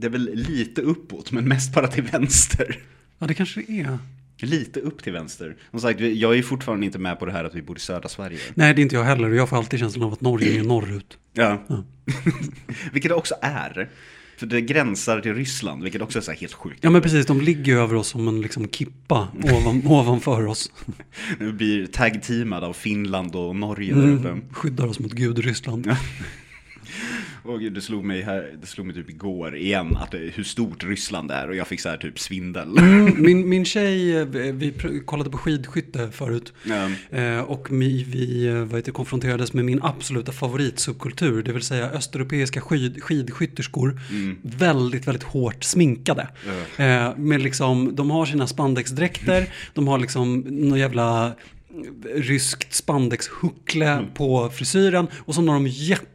Det är väl lite uppåt, men mest bara till vänster. Ja, det kanske det är. Lite upp till vänster. Som sagt, jag är fortfarande inte med på det här att vi bor i södra Sverige. Nej, det är inte jag heller. Jag får alltid känslan av att Norge är norrut. Ja. Vilket det också är. För det gränsar till Ryssland, vilket också är så här helt sjukt. Ja, men precis. De ligger över oss som en liksom kippa ovanför oss. Nu blir tag-teamad av Finland och Norge där uppe. Skyddar oss mot Gud Ryssland. Ja. Och det slog mig typ igår igen att hur stort Ryssland är, och jag fick så här typ svindel. Min tjej, vi kollade på skidskytte förut. Och vi konfronterades med min absoluta favoritsubkultur, det vill säga östeuropeiska skidskytterskor, väldigt väldigt hårt sminkade. Med liksom, de har sina spandexdräkter, de har liksom någon jävla ryskt spandexhuckle på frisyren, och så har de jätte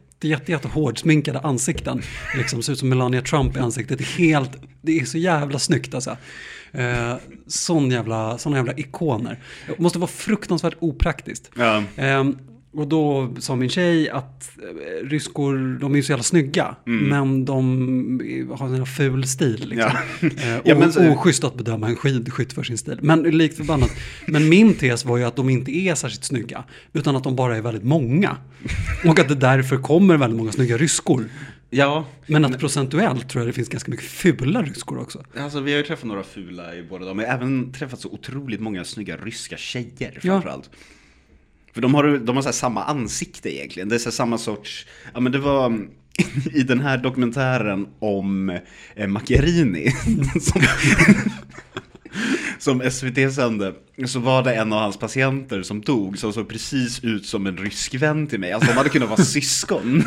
hårdsminkade ansikten, liksom ser ut som Melania Trump i ansiktet. Det är så jävla snyggt alltså. Såna jävla ikoner. Det måste vara fruktansvärt opraktiskt. Ja. Och då sa min tjej att ryskor, de är ju så jävla snygga, men de har en ful stil liksom. Oschysst att bedöma en skidskytt för sin stil. Men likt förbannat. Men min tes var ju att de inte är särskilt snygga, utan att de bara är väldigt många. Och att det därför kommer väldigt många snygga ryskor. Ja. Men att procentuellt tror jag det finns ganska mycket fula ryskor också. Alltså vi har ju träffat några fula i båda dem, men även träffat så otroligt många snygga ryska tjejer framförallt. Ja. För de har så här samma ansikte egentligen. Det är så samma sorts... Ja, men det var i den här dokumentären om Macchiarini som SVT sände, så var det en av hans patienter som dog, som såg precis ut som en rysk vän till mig. Alltså de hade kunnat vara syskon.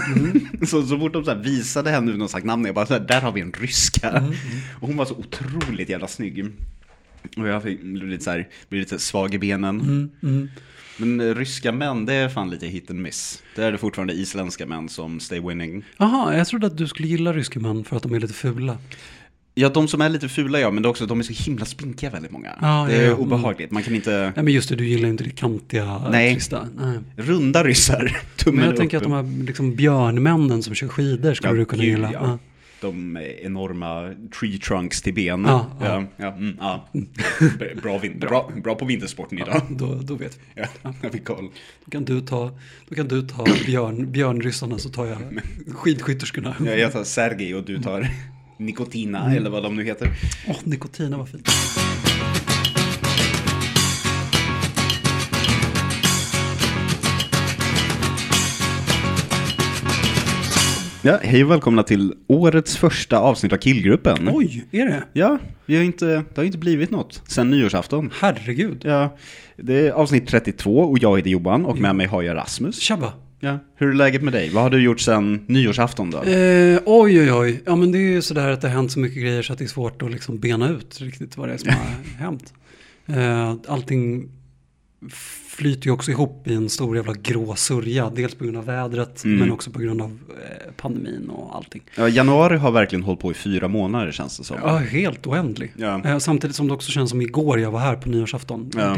Så fort de så här visade henne någon slags namn, jag bara så här, där har vi en rysk här. Och hon var så otroligt jävla snygg. Och jag blev lite svag i benen. Men ryska män, det är fan lite hit and miss. Det är det fortfarande isländska män som stay winning. Jaha, jag trodde att du skulle gilla ryska män för att de är lite fula. Ja, de som är lite fula, ja, men det är också de är så himla spinkiga väldigt många. Ah, det är obehagligt. Man kan inte... Nej, men just det, du gillar inte det kantiga. Nej. Nej. Runda ryssar. Men jag tänker att de här liksom björnmännen som kör skidor skulle du kunna gilla. Ja. Ah. De enorma tree trunks till benen. Bra på vintersporten idag. Då vet vi. Jag fick koll. Då kan du ta björnryssarna, så tar jag skidskytterskorna. Jag tar Sergej och du tar Nikotina eller vad de nu heter. Nikotina var fint. Ja, hej och välkomna till årets första avsnitt av Killgruppen. Oj, är det? Ja, det har inte blivit något sen nyårsafton. Herregud. Ja, det är avsnitt 32 och jag heter Johan och med mig har jag Rasmus. Tjabba. Ja, hur är läget med dig? Vad har du gjort sen nyårsafton då? Oj. Ja, men det är ju sådär att det har hänt så mycket grejer så att det är svårt att liksom bena ut riktigt vad det är som har hänt. Allting... flyter ju också ihop i en stor jävla grå sörja, dels på grund av vädret men också på grund av pandemin och allting. Ja, januari har verkligen hållit på i 4 månader känns det som. Ja, helt oändlig. Ja. Samtidigt som det också känns som igår jag var här på nyårsafton. Ja.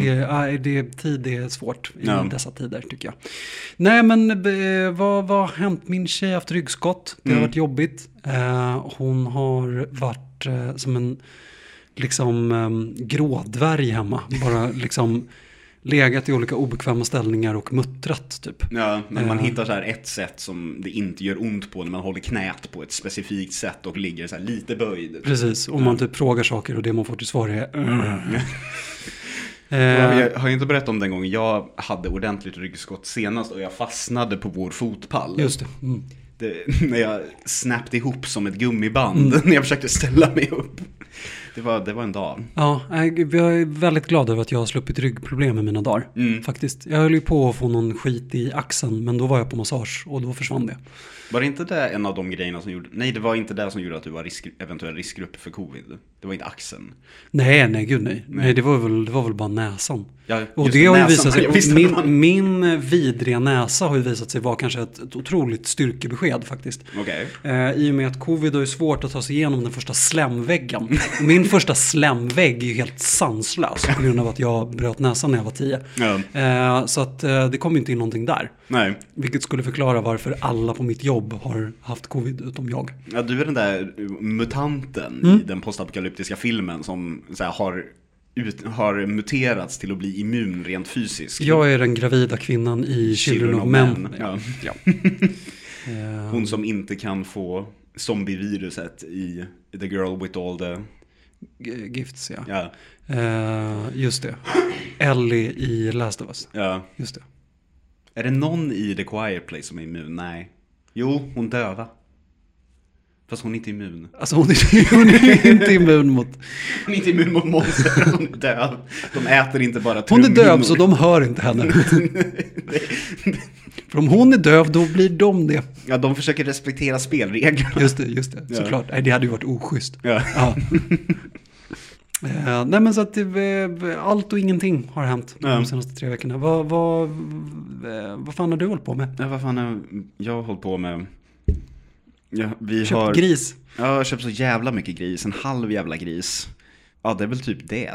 Det är svårt i dessa tider tycker jag. Nej, men vad har hänt? Min tjej har haft ryggskott, det har varit jobbigt. Hon har varit som en liksom grådvärg hemma, bara liksom legat i olika obekväma ställningar och muttrat typ. Ja, men man hittar så här ett sätt som det inte gör ont på, när man håller knät på ett specifikt sätt och ligger så här lite böjd. Precis, och man typ frågar saker och det man får till svar är... Jag har inte berättat om den gången jag hade ordentligt ryggskott senast och jag fastnade på vår fotpall. Just det. När jag snappade ihop som ett gummiband när jag försökte ställa mig upp. Det var en dag. Ja, jag är väldigt glad över att jag har sluppit ryggproblem i mina dagar. Faktiskt. Jag höll ju på att få någon skit i axeln, men då var jag på massage och då försvann det. Var det inte det en av de grejerna som gjorde... Nej, det var inte det som gjorde att du var eventuell riskgrupp för covid. Det var inte axeln. Nej, gud nej. Nej, det var väl bara näsan. Ja, och det har ju visat sig... Min vidriga näsa har ju visat sig vara kanske ett otroligt styrkebesked faktiskt. Okay. I och med att covid har ju svårt att ta sig igenom den första slämväggen. Min första slämvägg är ju helt sanslös på grund av att jag bröt näsan när jag var 10. Ja. Så att det kom inte in någonting där. Nej. Vilket skulle förklara varför alla på mitt jobb har haft covid utom jag. Ja, du är den där mutanten i den postapokalyptiska filmen som så här, har muterats till att bli immun rent fysiskt. Jag är den gravida kvinnan i Children of Men. Ja. Ja. Hon som inte kan få zombieviruset i The Girl with All The Gifts, ja. Yeah. Just det. Ellie i Last of Us. Yeah. Just det. Är det någon i The Choir Play som är immun? Nej. Jo, hon döva. Fast hon är inte immun. Alltså hon är inte immun mot... Hon är inte immun mot monster, hon är döv. De äter inte bara trummor. Hon är döv så de hör inte henne. För om hon är döv, då blir de det. Ja, de försöker respektera spelreglerna. Just det. Ja. Såklart. Nej, det hade ju varit oschysst. Ja. Ja. Nej, men så att allt och ingenting har hänt de senaste 3 veckorna. Vad fan har du hållit på med? Ja, vad fan har jag hållit på med? Ja, gris. Ja, jag har köpt så jävla mycket gris. En halv jävla gris. Ja, det är väl typ det.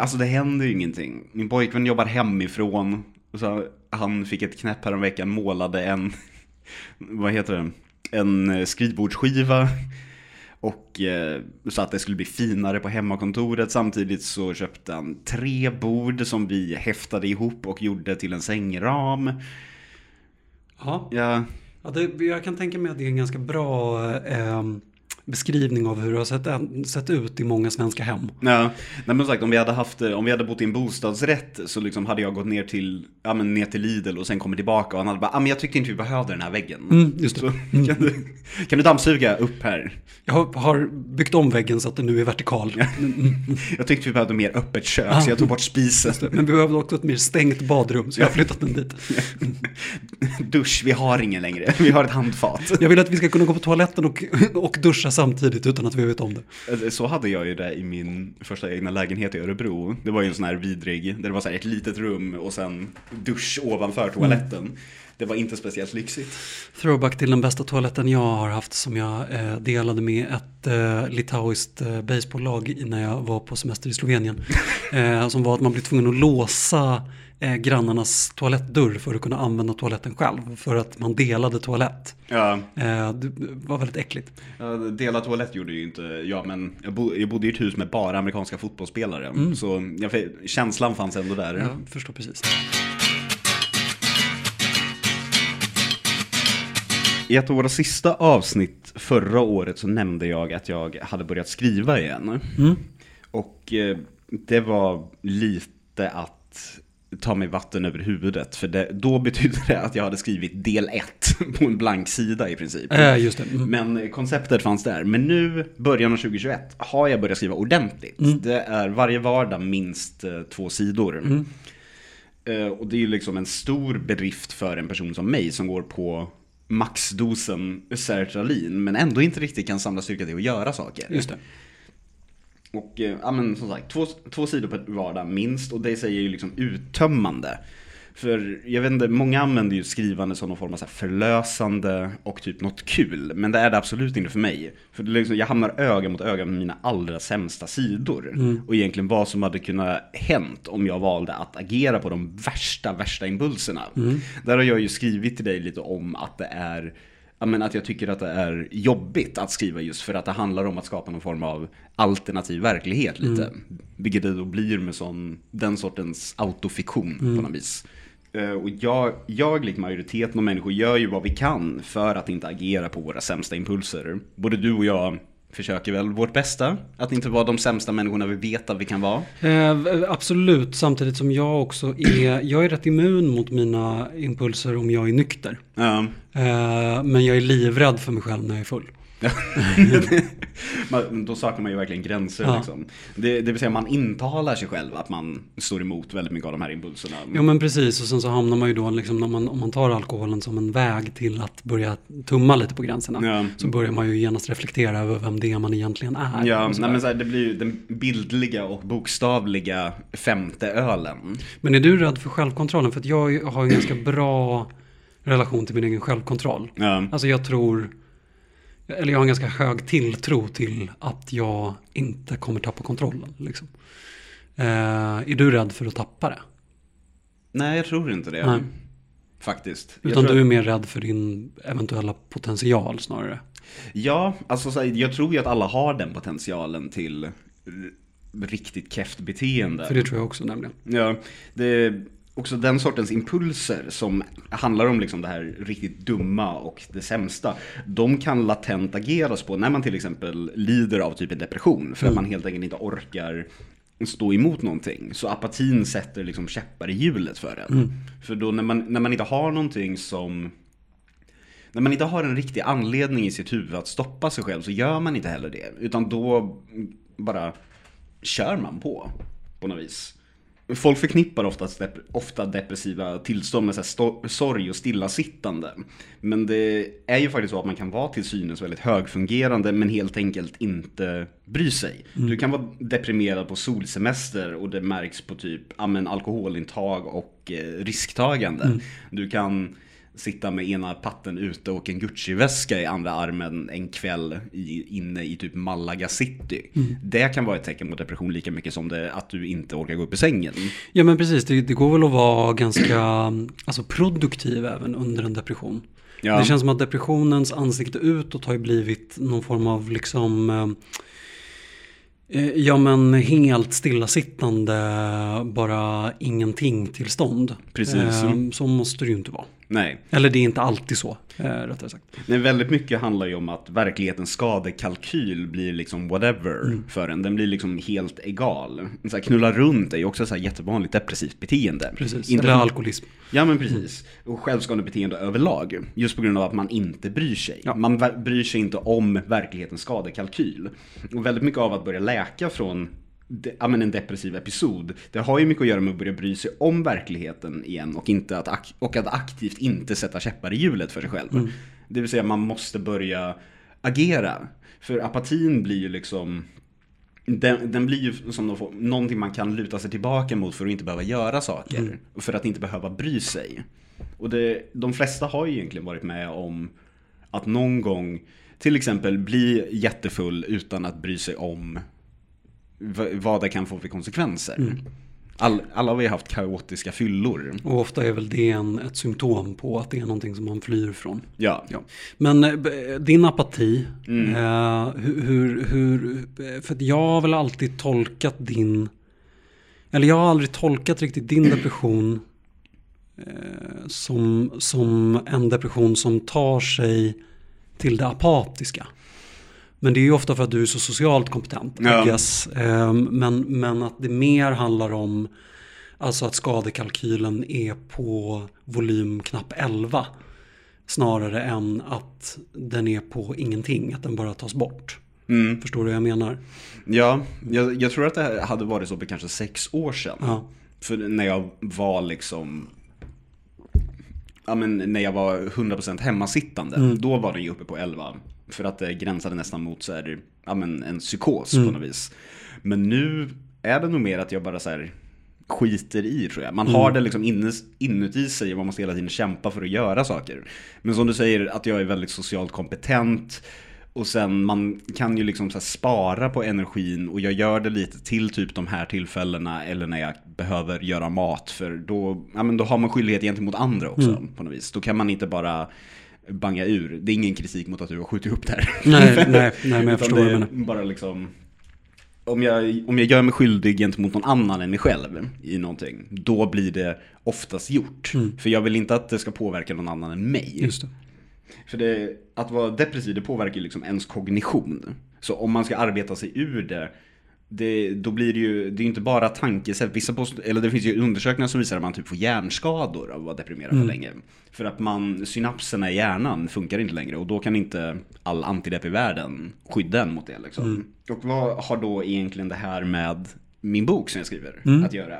Alltså, det händer ju ingenting. Min pojkvän jobbar hemifrån. Och så han fick ett knäpp här om veckan, målade en, vad heter det, en skrivbordsskiva och så att det skulle bli finare på hemmakontoret. Samtidigt så köpte han 3 bord som vi häftade ihop och gjorde till en sängram. Aha. Ja. Ja, jag kan tänka mig att det är en ganska bra beskrivning av hur det har sett ut i många svenska hem. Ja, nej, men sagt, om vi hade bott i en bostadsrätt så liksom hade jag gått ner till Lidl och sen kommit tillbaka och han hade bara, men jag tyckte inte vi behövde den här väggen. Mm, just det. Mm. Kan du dammsuga upp här? Jag har byggt om väggen så att den nu är vertikal. Mm. Jag tyckte vi behövde mer öppet kök så jag tog bort spisen. Men vi behövde också ett mer stängt badrum så jag har flyttat den dit. Dusch, vi har ingen längre. Vi har ett handfat. Jag vill att vi ska kunna gå på toaletten och duscha samtidigt utan att vi vet om det. Så hade jag ju det i min första egna lägenhet i Örebro. Det var ju en sån här vidrig, där det var så här ett litet rum och sen dusch ovanför toaletten. Mm. Det var inte speciellt lyxigt. Throwback till den bästa toaletten jag har haft, som jag delade med ett litauiskt baseballlag när jag var på semester i Slovenien. Som var att man blev tvungen att låsa grannarnas toalettdörr för att kunna använda toaletten själv, för att man delade toalett. Ja. Det var väldigt äckligt. Dela toalett gjorde ju inte jag, men jag bodde i ett hus med bara amerikanska fotbollsspelare. Mm. Så känslan fanns ändå där. Jag förstår precis. I ett av våra sista avsnitt förra året så nämnde jag att jag hade börjat skriva igen. Mm. Och det var lite att ta mig vatten över huvudet. För då betyder det att jag hade skrivit del 1 på en blank sida i princip. Just det. Mm. Men konceptet fanns där. Men nu, början av 2021, har jag börjat skriva ordentligt. Mm. Det är varje vardag minst 2 sidor. Mm. Och det är ju liksom en stor bedrift för en person som mig som går på Maxdosen sertralin, men ändå inte riktigt kan samla styrka till att göra saker. Just det. Och men som sagt, 2 sidor per vardag minst, och det säger ju liksom uttömmande. För jag vet inte, många använder ju skrivande som någon form av så här förlösande och typ något kul, men det är det absolut inte för mig. För det liksom, jag hamnar öga mot öga med mina allra sämsta sidor. Mm. Och egentligen vad som hade kunnat hänt om jag valde att agera på de värsta impulserna. Mm. Där har jag ju skrivit till dig lite om att det är, att jag tycker att det är jobbigt att skriva just för att det handlar om att skapa någon form av alternativ verklighet lite. Mm. Vilket det då blir med den sortens autofiktion på något vis. Och jag liksom majoriteten av människor gör ju vad vi kan för att inte agera på våra sämsta impulser. Både du och jag försöker väl vårt bästa att inte vara de sämsta människorna vi vet att vi kan vara. Absolut, samtidigt som jag också jag är rätt immun mot mina impulser om jag är nykter. Men jag är livrädd för mig själv när jag är full. Då saknar man ju verkligen gränser liksom. Det vill säga man intalar sig själv att man står emot väldigt mycket av de här impulserna. Ja, men precis, och sen så hamnar man ju då liksom, om man tar alkoholen som en väg till att börja tumma lite på gränserna, så börjar man ju genast reflektera över vem det är man egentligen är. Ja, nej, men så här, det blir ju den bildliga och bokstavliga 5:e ölen. Men är du rädd för självkontrollen? För att jag har en ganska bra relation till min egen självkontroll. Alltså jag tror eller jag har en ganska hög tilltro till att jag inte kommer tappa kontrollen. Liksom. Är du rädd för att tappa det? Nej, jag tror inte det. Nej. Faktiskt. Utan du är mer rädd för din eventuella potential snarare. Ja, alltså jag tror ju att alla har den potentialen till riktigt keft beteende. För det tror jag också nämligen. Ja, det är också den sortens impulser som handlar om liksom det här riktigt dumma och det sämsta. De kan latent ageras på när man till exempel lider av typ en depression. För att man helt enkelt inte orkar stå emot någonting. Så apatin sätter liksom käppar i hjulet för en. Mm. För då när man inte har någonting som... När man inte har en riktig anledning i sitt huvud att stoppa sig själv så gör man inte heller det. Utan då bara kör man på något vis. Folk förknippar ofta depressiva tillstånd med så här sorg och stillasittande. Men det är ju faktiskt så att man kan vara till synes väldigt högfungerande men helt enkelt inte bry sig. Mm. Du kan vara deprimerad på solsemester och det märks på typ alkoholintag och risktagande. Mm. Du kan sitta med ena patten ute och en Gucci-väska i andra armen en kväll inne i typ Malaga City. Mm. Det kan vara ett tecken mot depression lika mycket som det att du inte orkar gå upp i sängen. Ja men precis, det går väl att vara ganska alltså produktiv även under en depression. Ja. Det känns som att depressionens ansikte utåt har ju blivit någon form av liksom... Ja men helt stillasittande, bara ingenting tillstånd. Precis. Så måste det ju inte vara. Nej. Eller det är inte alltid så, rättare sagt. Nej, väldigt mycket handlar ju om att verklighetens skadekalkyl blir liksom whatever för en. Den blir liksom helt egal. Så här, knulla runt är ju också så här jättevanligt depressivt beteende. Precis, inte eller alkoholism. Ja men precis. Och självskadande beteende överlag. Just på grund av att man inte bryr sig. Ja. Man bryr sig inte om verklighetens skadekalkyl. Och väldigt mycket av att börja läka från... en depressiv episod. Det har ju mycket att göra med att börja bry sig om verkligheten igen och, inte att, och att aktivt inte sätta käppar i hjulet för sig själv. Mm. Det vill säga man måste börja agera. För apatin blir ju liksom den blir ju som någonting man kan luta sig tillbaka mot för att inte behöva göra saker. Och för att inte behöva bry sig. Och de flesta har ju egentligen varit med om att någon gång till exempel bli jättefull utan att bry sig om vad det kan få för konsekvenser. Mm. Alla har vi haft kaotiska fyllor. Och ofta är väl det ett symptom på att det är någonting som man flyr från. Ja. Men din apati, hur för jag har väl alltid tolkat jag har aldrig tolkat riktigt din depression som en depression som tar sig till det apatiska. Men det är ju ofta för att du är så socialt kompetent. Ja. Men att det mer handlar om alltså att skadekalkylen är på volym knapp 11 snarare än att den är på ingenting, att den bara tas bort. Mm. Förstår du vad jag menar? Ja, jag tror att det hade varit så för kanske 6 år sedan. Ja. För när jag var liksom... när jag var 100% hemmasittande, då var den ju uppe på 11. För att det gränsade nästan mot så här, en psykos på något vis. Men nu är det nog mer att jag bara så här skiter i, tror jag. Man har det liksom inuti sig. Man måste hela tiden kämpa för att göra saker. Men som du säger, att jag är väldigt socialt kompetent. Och sen man kan ju liksom så här spara på energin. Och jag gör det lite till typ de här tillfällena. Eller när jag behöver göra mat. För då, då har man skyldighet gentemot andra också på något vis. Då kan man inte bara... banga ur. Det är ingen kritik mot att du har skjutit upp där. Nej, men jag förstår det. Bara liksom, om jag gör mig skyldig gentemot någon annan än mig själv i någonting, då blir det oftast gjort. Mm. För jag vill inte att det ska påverka någon annan än mig. Just det. För att vara depressiv, det påverkar liksom ens kognition. Så om man ska arbeta sig ur det, då blir det ju, det är inte bara tankesätt. Det finns ju undersökningar som visar att man typ får hjärnskador av att vara deprimerad för länge. För att synapserna i hjärnan funkar inte längre. Och då kan inte all antidepp i världen skydda en mot det. Liksom. Mm. Och vad har då egentligen det här med min bok som jag skriver att göra?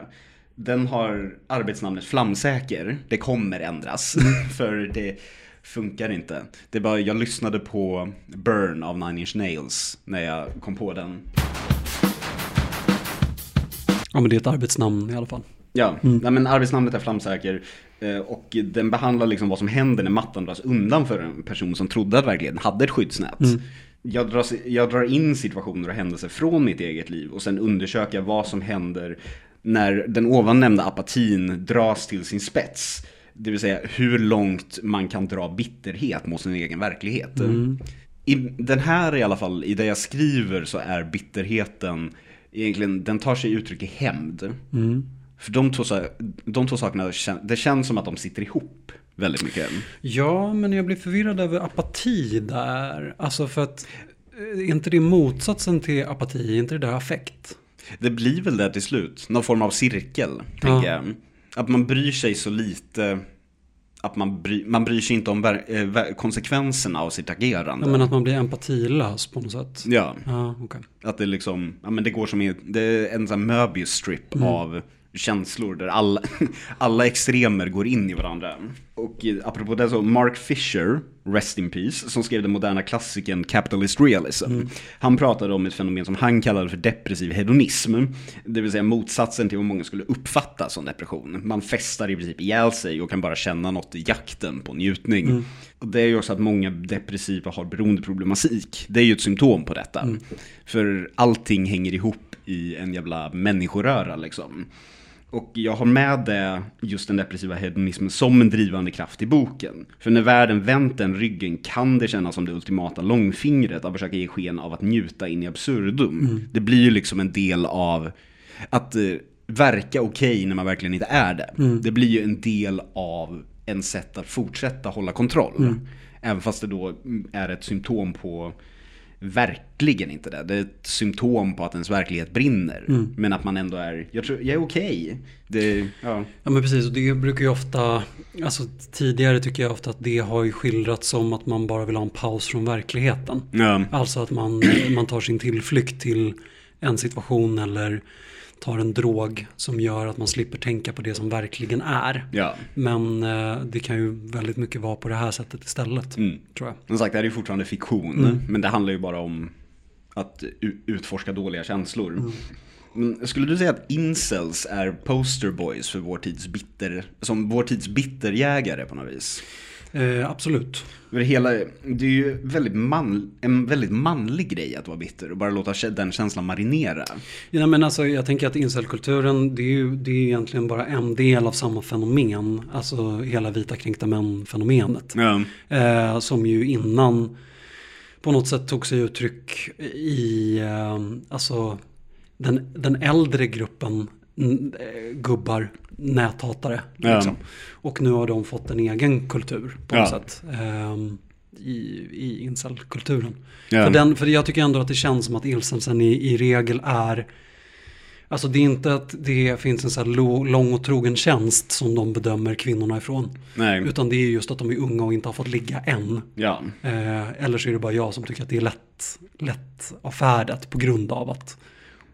Den har arbetsnamnet Flamsäker. Det kommer ändras. För det... funkar inte. Det är bara, jag lyssnade på Burn av Nine Inch Nails när jag kom på den. Ja, men det är ett arbetsnamn i alla fall. Ja, nej, men arbetsnamnet är flamsäker. Och den behandlar liksom vad som händer när mattan dras undan för en person som trodde att verkligen hade ett skyddsnät. Mm. Jag drar in situationer och händelser från mitt eget liv och sen undersöker vad som händer när den ovan nämnda apatin dras till sin spets. Det vill säga hur långt man kan dra bitterhet mot sin egen verklighet. Mm. I den här i alla fall, i det jag skriver, så är bitterheten egentligen, den tar sig uttryck i hämnd. Mm. För de två sakerna, det känns som att de sitter ihop väldigt mycket. Ja, men jag blir förvirrad över apati där. Alltså för att, är inte det motsatsen till apati? Är inte det där affekt? Det blir väl det till slut. Någon form av cirkel, tänker jag. Att man bryr sig så lite, att man bryr sig inte om konsekvenserna av sitt agerande. Ja, men att man blir empatilös på något sätt. Ja. Ja, okay. Att det liksom, ja, men det går som en sån här Möbius-strip av känslor där alla extremer går in i varandra. Och apropå det så, Mark Fisher, rest in peace, som skrev den moderna klassiken Kapitalist Realism. Han pratade om ett fenomen som han kallade för depressiv hedonism. Det vill säga motsatsen till vad många skulle uppfatta som depression. Man festar i princip ihjäl sig och kan bara känna något i jakten på njutning. Och det är ju också att många depressiva har beroendeproblematik. Det är ju ett symptom på detta. För allting hänger ihop i en jävla människoröra liksom. Och jag har med det, just den depressiva hedonismen, som en drivande kraft i boken. För när världen vänt den ryggen kan det kännas som det ultimata långfingret att försöka ge sken av att njuta in i absurdum. Det blir ju liksom en del av att verka okej när man verkligen inte är det. Det blir ju en del av en sätt att fortsätta hålla kontroll. Även fast det då är ett symptom på... verkligen inte det. Det är ett symptom på att ens verklighet brinner. Men att man ändå är, jag är okej. Ja, men precis. Och det brukar ju ofta, alltså tidigare tycker jag ofta att det har ju skildrats som att man bara vill ha en paus från verkligheten. Ja. Alltså att man tar sin tillflykt till en situation eller tar en drog som gör att man slipper tänka på det som verkligen är. Ja. Men det kan ju väldigt mycket vara på det här sättet istället, tror jag. Som sagt, det här är ju fortfarande fiktion, men det handlar ju bara om att utforska dåliga känslor. Men skulle du säga att incels är posterboys för vår tids bitterjägare på något vis? Absolut. Det är ju en väldigt manlig grej att vara bitter och bara låta den känslan marinera. Ja, men alltså, jag tänker att incelkulturen, det är ju egentligen bara en del av samma fenomen. Alltså hela vita kränkta män-fenomenet. Som ju innan på något sätt tog sig uttryck i alltså den äldre gruppen gubbar, näthatare liksom. Och nu har de fått en egen kultur på något sätt i incelkulturen. För jag tycker ändå att det känns som att incelsen i regel är, alltså det är inte att det finns en så här lång och trogen tjänst som de bedömer kvinnorna ifrån. Nej. Utan det är just att de är unga och inte har fått ligga än. Ja. Eller så är det bara jag som tycker att det är lätt avfärdat på grund av att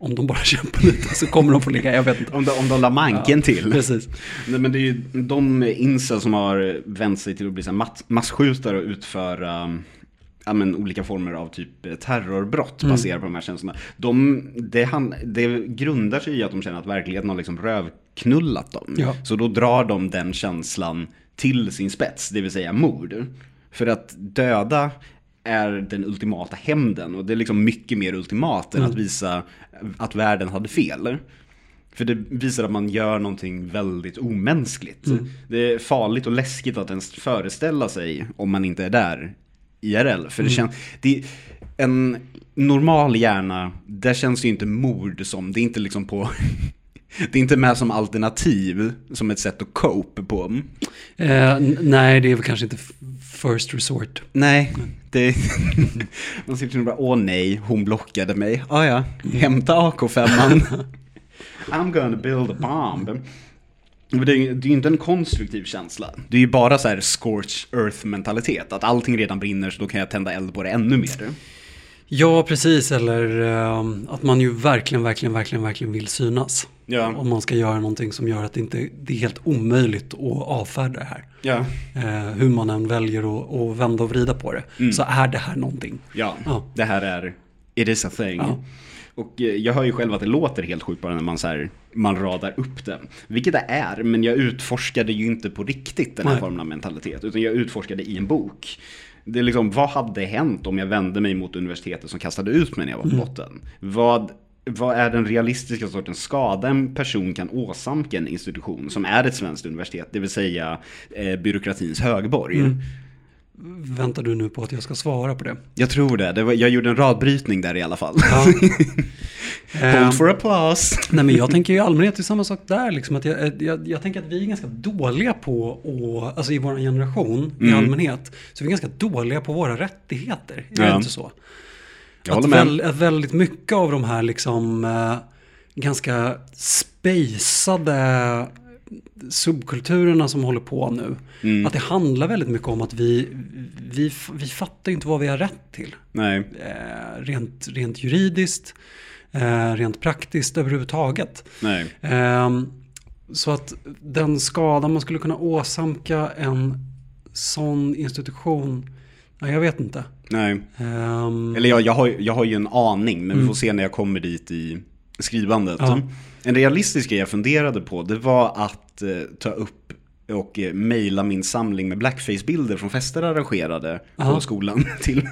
om de bara kämpar lite så kommer de få ligga, jag vet inte. Om de la manken till. Precis. Nej, men det är ju de incel som har vänt sig till att bli så här massskjutare och utföra olika former av typ terrorbrott baserat på de här känslorna. Det grundar sig i att de känner att verkligheten har liksom rövknullat dem. Ja. Så då drar de den känslan till sin spets, det vill säga mord. För att döda är den ultimata hämnden, och det är liksom mycket mer ultimat än att visa att världen hade fel. För det visar att man gör någonting väldigt omänskligt. Det är farligt och läskigt att ens föreställa sig om man inte är där IRL. För det är en normal hjärna, där känns ju inte mord som, det är inte liksom på... Det är inte med som alternativ, som ett sätt att cope på. Nej, det är väl kanske inte first resort. Nej, det är... Man sitter och bara, åh nej, hon blockade mig. Ah, ja, hämta AK5-an. I'm gonna build a bomb. Men det är ju inte en konstruktiv känsla. Det är ju bara så här scorched earth-mentalitet. Att allting redan brinner, så då kan jag tända eld på det ännu mer. Ja, precis. Eller att man ju verkligen vill synas. Ja. Om man ska göra någonting som gör att det är helt omöjligt att avfärda det här. Ja. Hur man än väljer att vända och vrida på det. Så är det här någonting. Ja, det här är it is a thing. Ja. Och jag hör ju själv att det låter helt sjukt bara när man, så här, man radar upp det. Vilket det är, men jag utforskade ju inte på riktigt den här formen av mentalitet. Utan jag utforskade i en bok. Det är liksom, vad hade hänt om jag vände mig mot universitetet som kastade ut mig när jag var på botten? Vad är den realistiska sortens skada en person kan åsamka en institution som är ett svenskt universitet? Det vill säga byråkratins högborg. Mm. Väntar du nu på att jag ska svara på det? Jag tror det. Jag gjorde en radbrytning där i alla fall. Ja. Hold for applause. Nej, men jag tänker ju i allmänhet i samma sak där. Liksom, att jag tänker att vi är ganska dåliga på, och, alltså i vår generation i allmänhet, så vi är ganska dåliga på våra rättigheter. Är det inte så? Att väldigt mycket av de här liksom, ganska spejsade subkulturerna som håller på nu, att det handlar väldigt mycket om att vi fattar inte vad vi har rätt till. Nej. Rent juridiskt, rent praktiskt överhuvudtaget. Nej. Så att den skada man skulle kunna åsamka en sån institution, nej, jag vet inte. Nej. Eller jag har ju en aning, men vi får se när jag kommer dit i skrivandet. Ja. En realistisk grej jag funderade på, det var att ta upp och mejla min samling med blackface-bilder från fester arrangerade på skolan till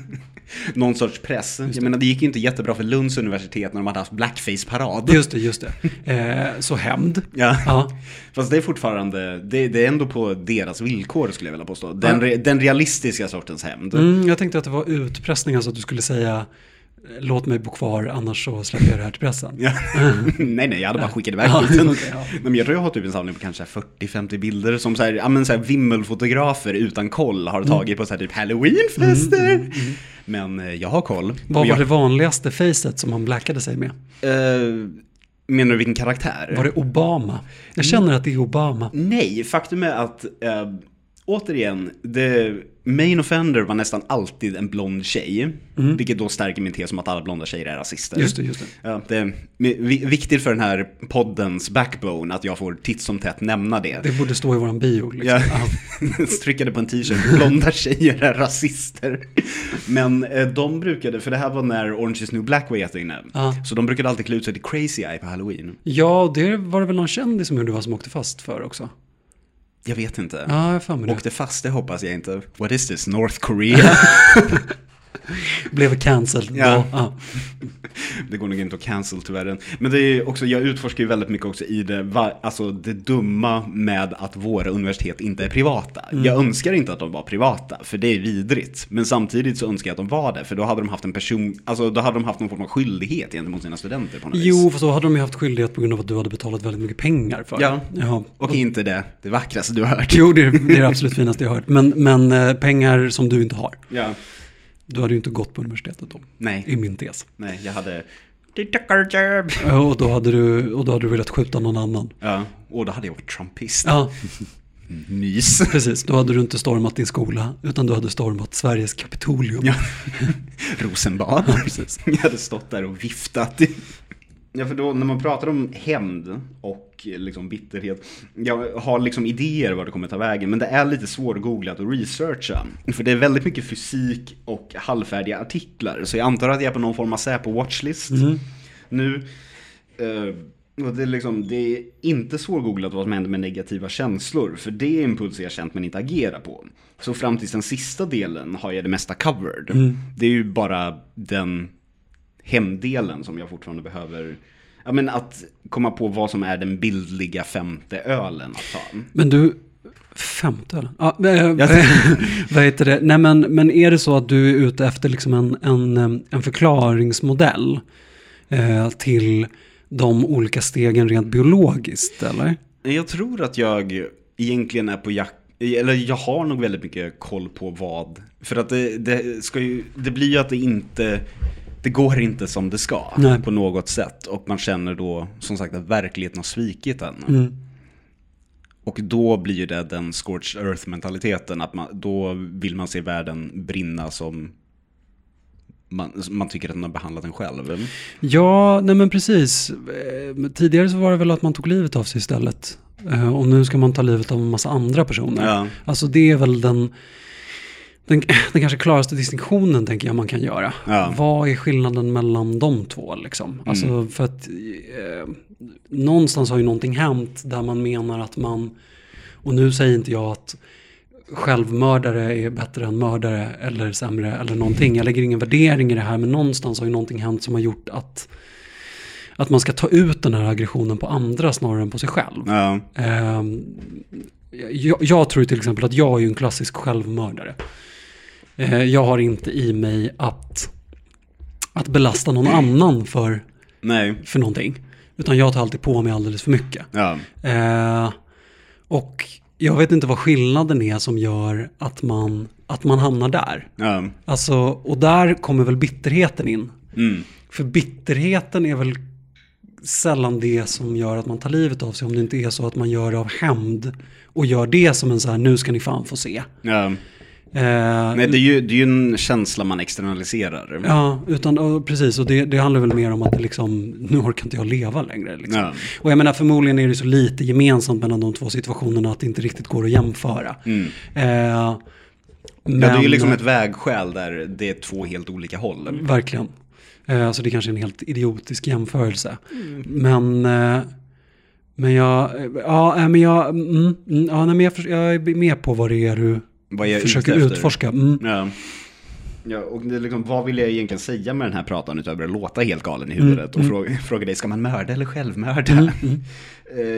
någon sorts press. Jag menar, det gick ju inte jättebra för Lunds universitet när de hade haft blackface-parad. Just det. Så hämnd. Ja. Fast det är fortfarande, det är ändå på deras villkor skulle jag vilja påstå. Den realistiska sortens hämnd. Jag tänkte att det var utpressning, alltså att du skulle säga låt mig bo kvar, annars så släpper jag det här till pressen. Nej, jag hade bara skickat iväg skiten. Men jag tror jag har typ en samling på kanske 40-50 bilder som så här, ja, men så här vimmelfotografer utan koll har tagit på så här typ Halloween-fester. Men jag har koll. Vad var det vanligaste facet som han blackade sig med? Menar du vilken karaktär? Var det Obama? Jag känner att det är Obama. Nej, faktum är att återigen, the main offender var nästan alltid en blond tjej. Vilket då stärker min tes om att alla blonda tjejer är rasister. Just det. Ja, det är viktigt för den här poddens backbone att jag får titt som tätt nämna det. Det borde stå i våran bio. Liksom. Jag tryckade på en t-shirt, blonda tjejer är rasister. Men de brukade, för det här var när Orange is New Black var jätteinne. Så de brukade alltid klä ut sig till Crazy Eye på Halloween. Ja, det var väl någon kändis som du åkte fast för också. Jag vet inte. Åkte fast, det hoppas jag inte. What is this, North Korea? Blev cancelled. Det går nog inte att cancel tyvärr. Men det är också, jag utforskar ju väldigt mycket också i det dumma med att våra universitet inte är privata. Jag önskar inte att de var privata, för det är vidrigt. Men samtidigt så önskar jag att de var det, för då hade de haft en person, alltså då hade de haft någon form av skyldighet gentemot sina studenter på något vis. Jo, för så hade de ju haft skyldighet på grund av att du hade betalat väldigt mycket pengar för. Ja. Och inte det vackraste du har hört. Jo, det är det absolut finaste jag har hört. Men pengar som du inte har. Ja. Du hade ju inte gått på universitetet då. Nej. I min tes. Nej, jag hade och då hade du velat skjuta någon annan. Ja, och då hade jag varit trumpist. Ja. Nys. Precis, då hade du inte stormat din skola, utan du hade stormat Sveriges Kapitolium. Ja. Rosenbad. Ja, precis. Jag hade stått där och viftat. Ja, för då när man pratar om hämnd och liksom bitterhet, jag har liksom idéer vad det kommer ta vägen, men det är lite svårgooglat att researcha, för det är väldigt mycket fysik och halvfärdiga artiklar, så jag antar att jag är på någon form av Säpo-watchlist nu. Och det är inte svårgooglat vad som händer med negativa känslor, för det är impulser jag känt men inte agera på. Så fram till den sista delen har jag det mesta covered. Det är ju bara den hemdelen som jag fortfarande behöver, ja, men att komma på vad som är den bildliga femte ölen att ta. Men du, femte ölen? Ja, vad heter det? Nej, men är det så att du är ute efter liksom en förklaringsmodell till de olika stegen rent biologiskt, eller? Jag tror att jag egentligen är på eller jag har nog väldigt mycket koll på vad, för att det blir ju att det inte, det går inte som det ska. Nej. På något sätt. Och man känner då som sagt att verkligheten har svikit en. Och då blir ju det den scorched earth-mentaliteten. Att då vill man se världen brinna som man tycker att den har behandlat en själv. Ja, nej men precis. Tidigare så var det väl att man tog livet av sig istället. Och nu ska man ta livet av en massa andra personer. Ja. Alltså det är väl den Den kanske klaraste distinktionen tänker jag man kan göra. Ja. Vad är skillnaden mellan de två liksom? Alltså för att någonstans har ju någonting hänt där man menar att man, och nu säger inte jag att självmördare är bättre än mördare eller sämre eller någonting. Jag lägger ingen värdering i det här, men någonstans har ju någonting hänt som har gjort att man ska ta ut den här aggressionen på andra snarare än på sig själv. Ja. Jag tror till exempel att jag är en klassisk självmördare. Jag har inte i mig att belasta någon annan för någonting. Utan jag tar alltid på mig alldeles för mycket. Ja. Och jag vet inte vad skillnaden är som gör att man hamnar där. Ja. Alltså, och där kommer väl bitterheten in. Mm. För bitterheten är väl sällan det som gör att man tar livet av sig, om det inte är så att man gör det av hämnd och gör det som en så här, nu ska ni fan få se. Ja. Nej, det är ju en känsla man externaliserar. Ja, utan, precis. Och det handlar väl mer om att det liksom, nu orkar inte jag leva längre. Liksom. Ja. Och jag menar, förmodligen är det så lite gemensamt mellan de två situationerna att det inte riktigt går att jämföra. Mm. Men, det är ju liksom ett vägskäl där det är två helt olika håll. Verkligen. Så det är kanske en helt idiotisk jämförelse. Mm. Men jag... Ja, men jag... Mm, ja, nej, men jag är med på vad det är du... Vad jag försöker utforska. Mm. Ja. Ja, och det är liksom, vad vill jag egentligen säga med den här pratan utöver att låta helt galen i huvudet och fråga dig, ska man mörda eller självmörda?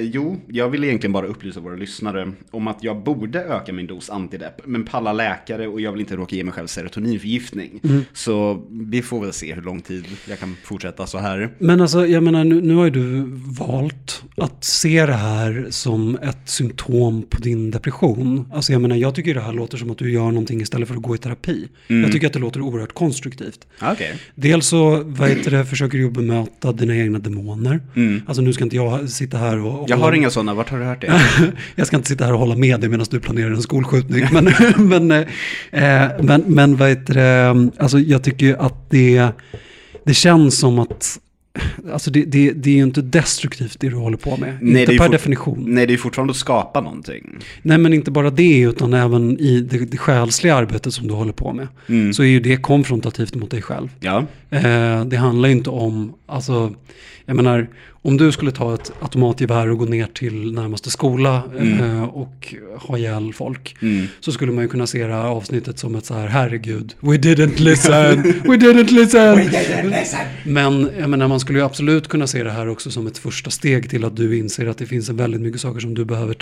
Jo, jag vill egentligen bara upplysa våra lyssnare om att jag borde öka min dos antidepp, men pallar läkare och jag vill inte råka ge mig själv serotoninförgiftning. Mm. Så vi får väl se hur lång tid jag kan fortsätta så här. Men alltså, jag menar, nu har ju du valt att se det här som ett symptom på din depression. Alltså jag menar, jag tycker det här låter som att du gör någonting istället för att gå i terapi. Mm. Jag tycker att det låter oerhört konstruktivt. Okay. Dels så försöker du bemöta dina egna demoner. Mm. Alltså nu ska inte jag sitta här och... Jag har inga sådana, vart har du hört det? Jag ska inte sitta här och hålla med dig medan du planerar en skolskjutning. Men alltså jag tycker att det känns som att... Alltså det är ju inte destruktivt det du håller på med. Nej, inte per definition. Nej, det är fortfarande att skapa någonting. Nej, men inte bara det, utan även i det själsliga arbetet som du håller på med. Mm. Så är ju det konfrontativt mot dig själv. Ja. Det handlar ju inte om... Alltså, jag menar, om du skulle ta ett automatgevär och gå ner till närmaste skola och ha ihjäl folk, så skulle man ju kunna se det här avsnittet som ett så här, herregud, we didn't listen. Men jag menar, man skulle ju absolut kunna se det här också som ett första steg till att du inser att det finns väldigt mycket saker som du behöver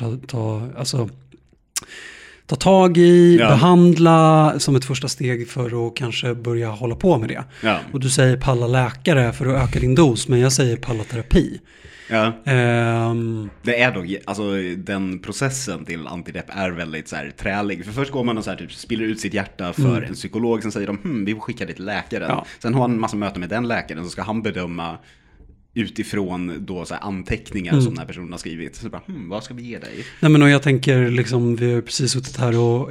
ta tag i, behandla som ett första steg för att kanske börja hålla på med det. Ja. Och du säger palla läkare för att öka din dos, men jag säger palla terapi. Ja. Det är dock, alltså den processen till antidepp är väldigt så här trälig. För först går man och så här, typ, spiller ut sitt hjärta för en psykolog, sen säger de, vi får skicka dit läkaren. Ja. Sen har han en massa möten med den läkaren, så ska han bedöma utifrån då så här anteckningar som den här personen har skrivit. Så bara, vad ska vi ge dig? Nej, men och jag tänker liksom, vi har precis suttit här och...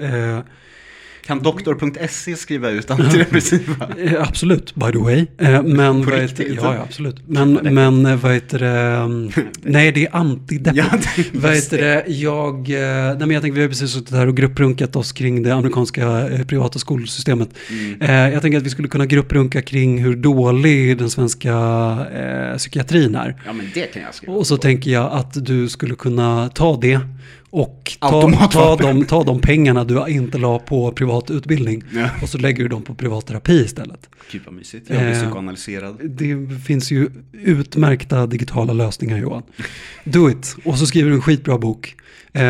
Kan doktor.se skriva ut antidepressiva? Absolut, by the way. Men vad heter... Ja, absolut. Men vad heter det? Nej, det är antidepp. Ja, vad heter det? Nej, men jag tänker, vi har precis suttit här och grupprunkat oss kring det amerikanska privata skolsystemet. Mm. Jag tänker att vi skulle kunna grupprunka kring hur dålig den svenska psykiatrin är. Ja, men det kan jag skriva. Och så tänker jag att du skulle kunna ta det och ta de pengarna du inte la på privat utbildning och så lägger du dem på privat terapi istället. Gud vad mysigt, jag blir psykoanalyserad. Det finns ju utmärkta digitala lösningar, Johan. Do it! Och så skriver du en skitbra bok.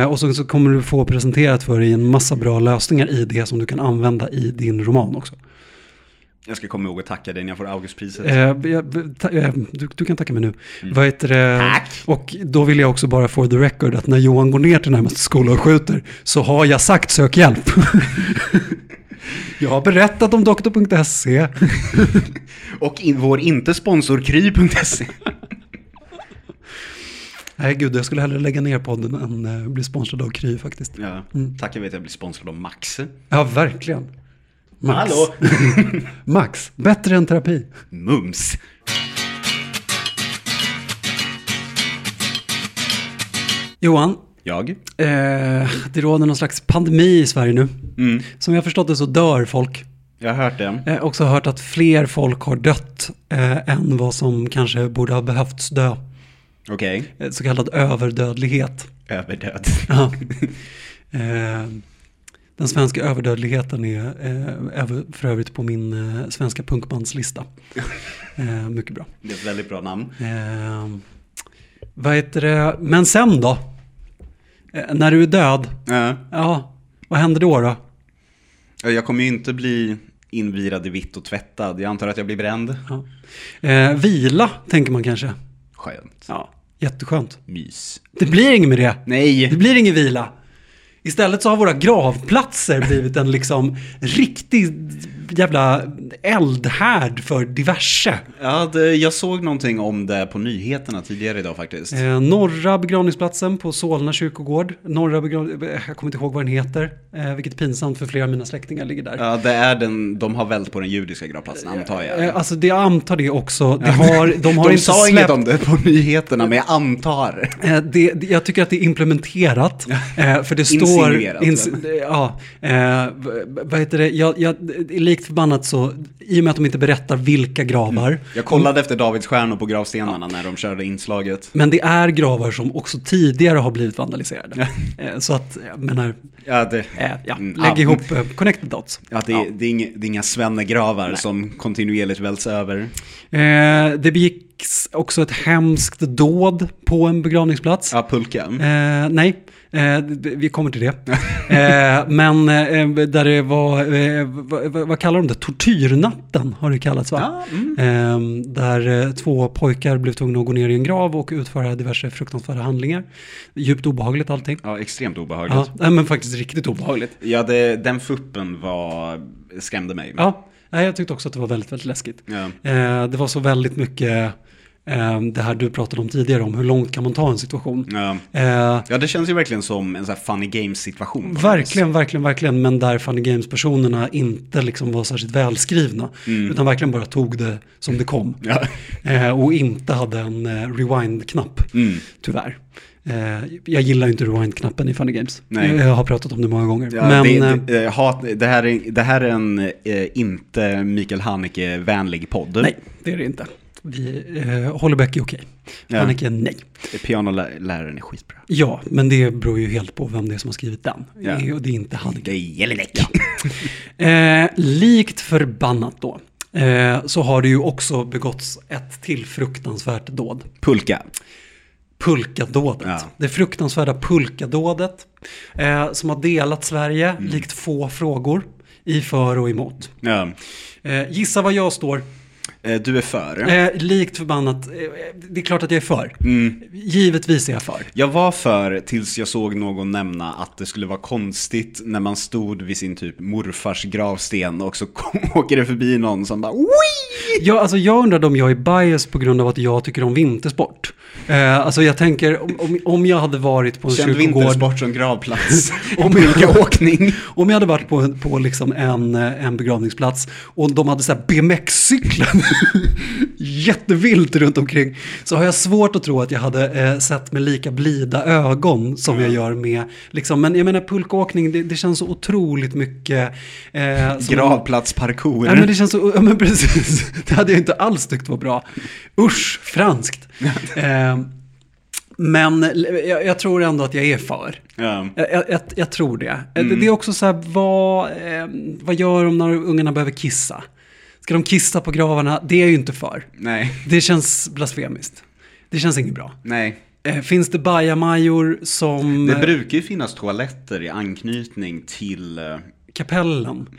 Och så kommer du få presenterat för dig en massa bra lösningar i det som du kan använda i din roman också. Jag ska komma ihåg att tacka dig när jag får Augustpriset. Du kan tacka mig nu. Vad heter det? Tack! Och då vill jag också bara for the record att när Johan går ner till närmaste skola och skjuter så har jag sagt sök hjälp. Jag har berättat om doktor.se. Och vår inte sponsor kry.se. Nej gud, jag skulle hellre lägga ner podden än bli sponsrad av Kry faktiskt. Ja. Tack, jag vet att jag blir sponsrad av Max. Ja, verkligen. Max. Hallå. Max, bättre än terapi. Mums. Johan, Jag? Det råder någon slags pandemi i Sverige nu. Mm. Som jag har förstått det så dör folk. Jag har hört det. Jag har också hört att fler folk har dött än vad som kanske borde ha behövts dö. Okej. Okay. Så kallad överdödlighet. Överdöd. Ja. Den svenska överdödligheten är för övrigt på min svenska punkbandslista. Mycket bra. Det är ett väldigt bra namn. Vad heter det? Men sen då? När du är död? Ja. Vad händer då? Jag kommer ju inte bli invirad i vitt och tvättad. Jag antar att jag blir bränd. Ja. Vila, tänker man kanske. Skönt. Ja, jätteskönt. Mys. Det blir inget med det. Nej. Det blir ingen vila. Istället så har våra gravplatser blivit en liksom riktig jävla eldhärd för diverse. Ja, jag såg någonting om det på nyheterna tidigare idag faktiskt. Norra Begravningsplatsen på Solna kyrkogård. Jag kommer inte ihåg vad den heter. Vilket pinsamt för flera av mina släktingar ligger där. Ja, det är den. De har vält på den judiska gravplatsen, antar jag. Alltså, jag antar det också. De har inte sa inget om det på nyheterna, men jag antar. Jag tycker att det är implementerat. För det står... vad heter det? Likt förbannat så, i och med att de inte berättar vilka gravar. Mm. Jag kollade efter Davids stjärnor på gravstenarna när de körde inslaget. Men det är gravar som också tidigare har blivit vandaliserade. Så att, jag menar... lägg ihop connected dots. Det är inga svennegravar. Nej. Som kontinuerligt välts över. Det begicks också ett hemskt dåd på en begravningsplats. Ja, pulkan. Nej. Vi kommer till det. Men där det var... vad kallar de det? Tortyrnatten har det kallats, va? Ja, där två pojkar blev tvungna att gå ner i en grav och utföra diverse fruktansvärda handlingar. Djupt obehagligt allting. Ja, extremt obehagligt. Ja, men faktiskt riktigt obehagligt. Ja, den fuppen skrämde mig. Ja, jag tyckte också att det var väldigt, väldigt läskigt. Ja. Det var så väldigt mycket... det här du pratade om tidigare, om hur långt kan man ta en situation. Ja, det känns ju verkligen som en sån här Funny Games-situation. Verkligen, verkligen, verkligen. Men där Funny Games-personerna inte liksom var särskilt välskrivna. Mm. Utan verkligen bara tog det som det kom. Ja. Och inte hade en rewind-knapp, tyvärr. Jag gillar ju inte rewind-knappen i Funny Games. Nej. Jag har pratat om det många gånger. Ja, men det här är en inte Mikael Haneke-vänlig podd. Nej, det är det inte. Hollerbäck är okej. Ja. Haneke, nej. Pianoläraren är skitbra. Ja, men det beror ju helt på vem det är som har skrivit den. Ja. Och det är inte Haneke. Det är Jelinek. Ja. Likt förbannat då, så har det ju också begåtts ett till fruktansvärt dåd. Pulkadådet. Ja. Det fruktansvärda pulkadådet som har delat Sverige likt få frågor i för och emot. Ja. Gissa vad jag står. Du är för. Likt förbannat. Det är klart att jag är för. Mm. Givetvis är jag för. Jag var för tills jag såg någon nämna att det skulle vara konstigt när man stod vid sin typ morfars gravsten och så åker det förbi någon som bara... Ja, alltså jag undrar om jag är bias på grund av att jag tycker om vintersport. Alltså jag tänker, om jag hade varit på en kyrkogård... Känd vintersport som gravplats. Åkning. Om jag hade varit på liksom en begravningsplats och de hade så här BMX-cyklar jättevilt runt omkring, så har jag svårt att tro att jag hade sett med lika blida ögon som jag gör med liksom, men jag menar pulkåkning, det känns så otroligt mycket gravplatsparkour. Ja, men det känns så, ja, men precis. Det hade jag inte alls tyckt var bra. Usch, franskt. Men jag tror ändå att jag är för. Ja. Jag tror det. Det är också så här, vad gör de när ungarna behöver kissa? Ska de kissa på gravarna? Det är ju inte för. Nej. Det känns blasfemiskt. Det känns inte bra. Nej. Finns det bajamajor som... Det brukar ju finnas toaletter i anknytning till... kapellen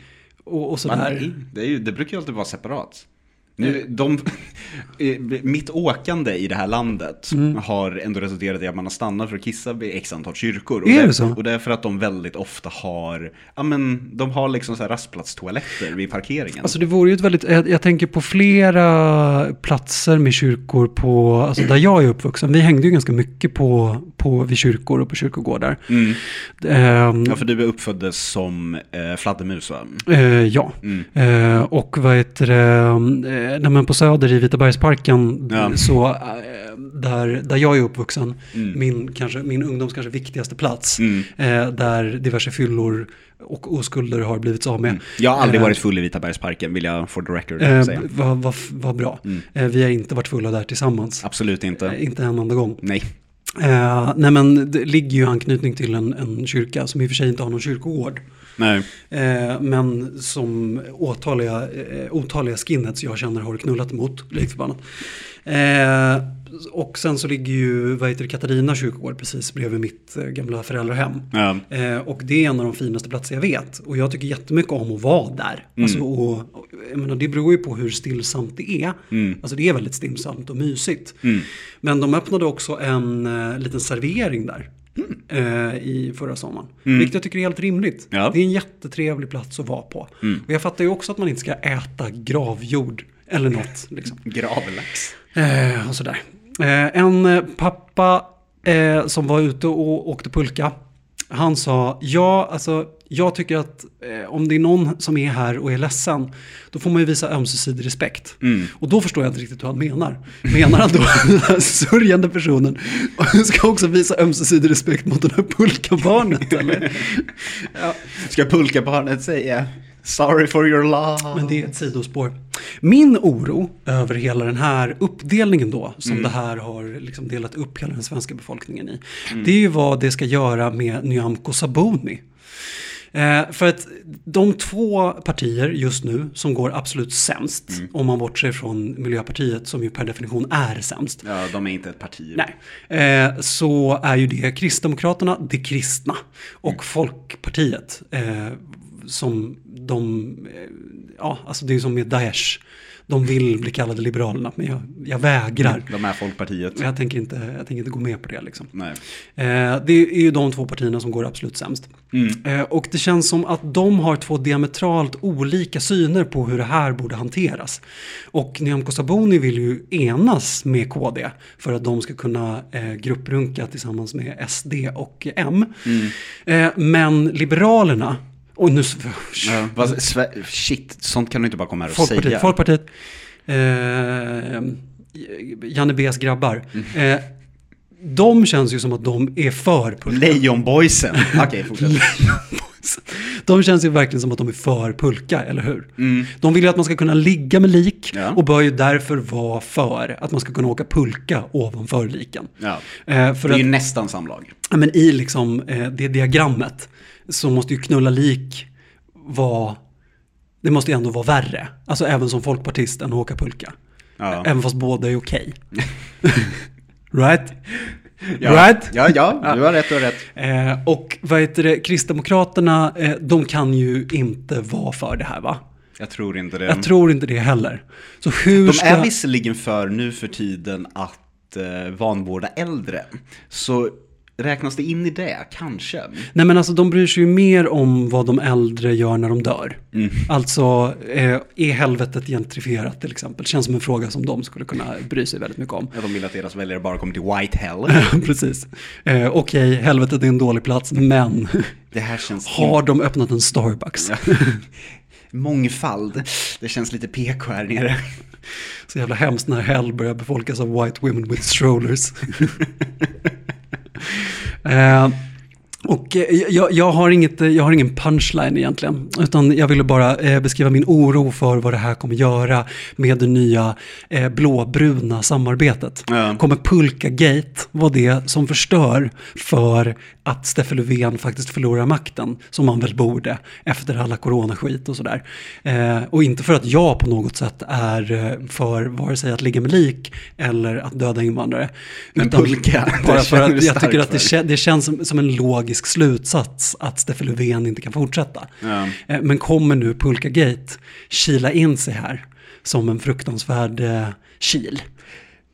och sådär. Det brukar ju alltid vara separat. Nu, mitt åkande i det här landet har ändå resulterat i att man har stannat för att kissa vid x antal kyrkor. Och det är för att de väldigt ofta har, ja men, de har liksom så här rastplatstoaletter vid parkeringen. Alltså det vore ju ett väldigt, jag tänker på flera platser med kyrkor på, alltså där jag är uppvuxen. Vi hängde ju ganska mycket på vid kyrkor och på kyrkogårdar. Mm. Ja, för du uppföddes som fladdermus, va? Ja. Och vad heter det? men på Söder i Vita Bergs Parken, så där jag är uppvuxen, min ungdoms kanske viktigaste plats, där diverse fyllor och oskulder har blivit av med. Jag har aldrig varit full i Vita Bergs Parken, vill jag for the record säga. Vad bra. Vi har inte varit fulla där tillsammans. Absolut inte. Inte en enda gång. Nej. Nej, men det ligger ju anknytning till en kyrka som i och för sig inte har någon kyrkogård. Nej. Men som otaliga skinheads jag känner har knullat emot, likt förbannat. Och sen så ligger ju Katarina kyrkogård precis bredvid mitt gamla föräldrahem. Ja. Och det är en av de finaste platser jag vet. Och jag tycker jättemycket om att vara där. Alltså, och jag menar, det beror ju på hur stillsamt det är. Alltså det är väldigt stillsamt och mysigt. Men de öppnade också en liten servering där. I förra sommaren. Vilket jag tycker är helt rimligt. Ja. Det är en jättetrevlig plats att vara på. Och jag fattar ju också att man inte ska äta gravjord eller något. Liksom. Gravlax. Och sådär. En pappa som var ute och åkte pulka, han sa, jag tycker att om det är någon som är här och är ledsen, då får man ju visa ömsesidig respekt. Och då förstår jag inte riktigt vad han menar. Menar han då att den här sörjande personen ska också visa ömsesidig respekt mot den här pulkabarnet, eller? Ja. Ska pulkabarnet säga sorry for your love? Men det är ett sidospår. Min oro över hela den här uppdelningen då, som det här har liksom delat upp hela den svenska befolkningen i, det är ju vad det ska göra med Nyamko Sabuni. För att de två partier just nu som går absolut sämst, om man bortser från Miljöpartiet som ju per definition är sämst. Ja, de är inte ett parti. Nej. Så är ju det Kristdemokraterna, det kristna, och Folkpartiet som de, ja, alltså det är som med Daesh. De vill bli kallade liberalerna, men jag vägrar. De är Folkpartiet. Jag tänker inte gå med på det. Liksom. Nej. Det är ju de två partierna som går absolut sämst. Och det känns som att de har två diametralt olika syner på hur det här borde hanteras. Och Nyamko Sabuni vill ju enas med KD för att de ska kunna grupprunka tillsammans med SD och M. Men liberalerna... Och nu... Shit, sånt kan du inte bara komma här och säga. Folkpartiet, Janne B's grabbar. De känns ju som att de är för pulka. Lejonbojsen. Okej, fortsätt. Lejonbojsen. De känns ju verkligen som att de är för pulka, eller hur? De vill ju att man ska kunna ligga med lik, och bör ju därför vara för att man ska kunna åka pulka ovanför liken. Ja. För det är ju nästan samlag. Men i liksom det diagrammet så måste ju knulla lik vara, det måste ju ändå vara värre. Alltså även som folkpartist än att åka pulka. Ja. Även fast båda är okej. Right? Ja. Right? Ja, du har rätt, och vad heter det, Kristdemokraterna, de kan ju inte vara för det här, va? Jag tror inte det. Jag tror inte det heller. Så hur de är visserligen för nu för tiden att vanvårda äldre. Så räknas det in i det, kanske? Nej, men alltså de bryr sig ju mer om vad de äldre gör när de dör. Alltså, är helvetet gentrifierat till exempel? Känns som en fråga som de skulle kunna bry sig väldigt mycket om. Ja, de vill att deras väljare bara kommer till White Hell. Precis. Okej, helvetet är en dålig plats, men det här känns har de öppnat en Starbucks? Ja. Mångfald. Det känns lite PK här nere. Så jävla hemskt när hell börjar befolkas av white women with strollers. Och jag har ingen punchline egentligen, utan jag ville bara beskriva min oro för vad det här kommer göra med det nya blåbruna samarbetet. Kommer Pulkagate vara det som förstör för att Stefan Löfven faktiskt förlorar makten, som man väl borde efter alla coronaskit och sådär, och inte för att jag på något sätt är för vare sig att ligga med lik eller att döda invandrare, utan pulka, bara för att jag tycker att det känns som en logisk slutsats att Stefan Löfven inte kan fortsätta. Ja. Men kommer nu Pulkagate kila in sig här som en fruktansvärd kil?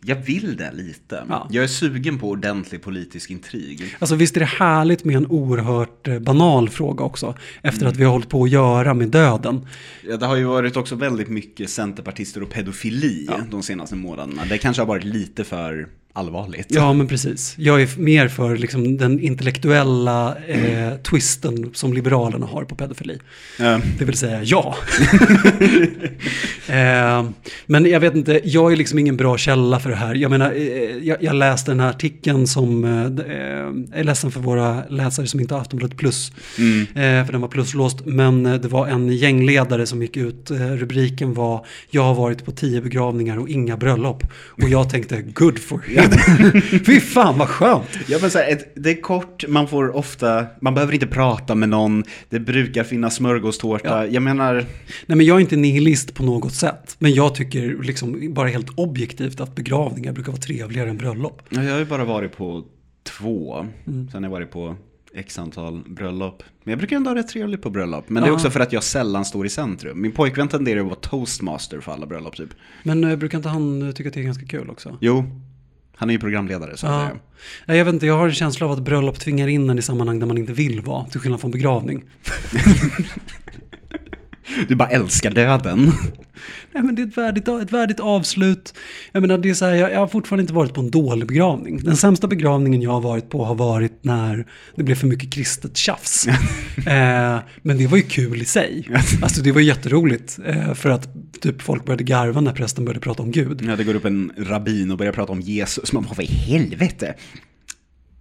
Jag vill det lite. Ja. Jag är sugen på ordentlig politisk intrig. Alltså visst är det härligt med en oerhört banal fråga också, efter att vi har hållit på att göra med döden. Ja, det har ju varit också väldigt mycket centerpartister och pedofili de senaste månaderna. Det kanske har varit lite för allvarligt. Ja, men precis. Jag är mer för liksom den intellektuella twisten som liberalerna har på pedofili. Det vill säga ja. Men jag vet inte, jag är liksom ingen bra källa för det här. Jag menar, jag läste den här artikeln som är ledsen för våra läsare som inte har Aftonbladet Plus. För den var pluslåst. Men det var en gängledare som gick ut. Rubriken var: jag har varit på 10 begravningar och inga bröllop. Och jag tänkte, good for you. Fy fan vad skönt. Ja, men så här, det är kort, man får ofta, man behöver inte prata med någon. Det brukar finnas smörgåstårta. Ja. Jag menar... Nej, men jag är inte nihilist på något sätt. Men jag tycker liksom bara helt objektivt att begravningar brukar vara trevligare än bröllop. Ja, jag har ju bara varit på 2. Sen har jag varit på x antal bröllop. Men jag brukar ändå ha rätt trevligt på bröllop. Men det är också för att jag sällan står i centrum. Min pojkvän tenderar att vara toastmaster för alla bröllop typ. Men brukar inte han tycka att det är ganska kul också? Jo, han är ju programledare så att säga. Jag vet inte, jag har en känsla av att bröllop tvingar in en i sammanhang där man inte vill vara, till skillnad från begravning. Du bara älskar döden. Nej, men det är ett värdigt avslut. Jag menar, det är så här, jag har fortfarande inte varit på en dålig begravning. Den sämsta begravningen jag har varit på har varit när det blev för mycket kristet tjafs. Men det var ju kul i sig. Alltså det var jätteroligt för att typ folk började garva när prästen började prata om Gud. Ja, det går upp en rabbin och börjar prata om Jesus. Man bara, vad i helvete?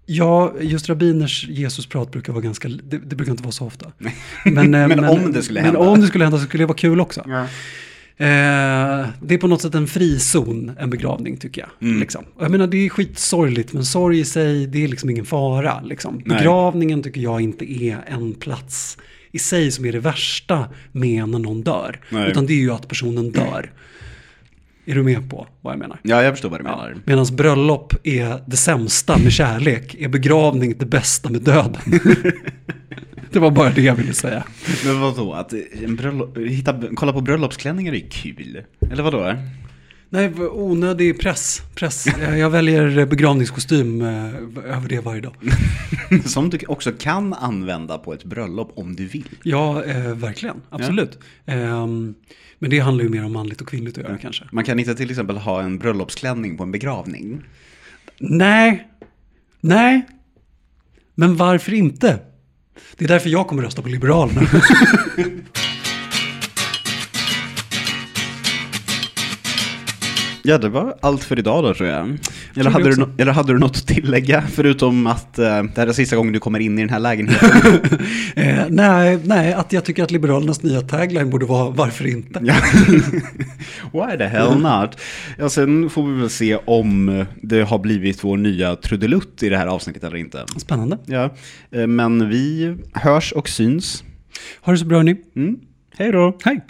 Ja, just rabbiners Jesusprat brukar vara ganska... Det brukar inte vara så ofta. Men om det skulle hända. Men om det skulle hända så skulle det vara kul också. Ja. Det är på något sätt en frizon, en begravning tycker jag. Liksom. Jag menar, det är skitsorgligt, men sorg i sig, det är liksom ingen fara. Liksom. Begravningen tycker jag inte är en plats i sig som är det värsta med när någon dör. Nej. Utan det är ju att personen dör. Är du med på vad jag menar? Ja, jag förstår vad du menar. Medans bröllop är det sämsta med kärlek, är begravning det bästa med döden. Det var bara det jag ville säga. Men vadå? Att en bröllop, kolla på bröllopsklänningar är kul. Eller vadå? Nej, onödig press. Jag väljer begravningskostym över det varje dag. Som du också kan använda på ett bröllop om du vill. Ja, verkligen. Absolut. Ja. Men det handlar ju mer om manligt och kvinnligt att göra kanske. Man kan inte till exempel ha en bröllopsklänning på en begravning. Nej. Men varför inte? Det är därför jag kommer rösta på Liberalerna. Ja, det var allt för idag då tror jag. Eller hade du något att tillägga förutom att det här är sista gången du kommer in i den här lägenheten? Nej, att jag tycker att Liberalernas nya tagline borde vara varför inte? Why the hell not? Ja, sen får vi väl se om det har blivit vår nya trudelutt i det här avsnittet eller inte. Spännande. Ja, men vi hörs och syns. Ha det så bra ni. Hej då. Hej.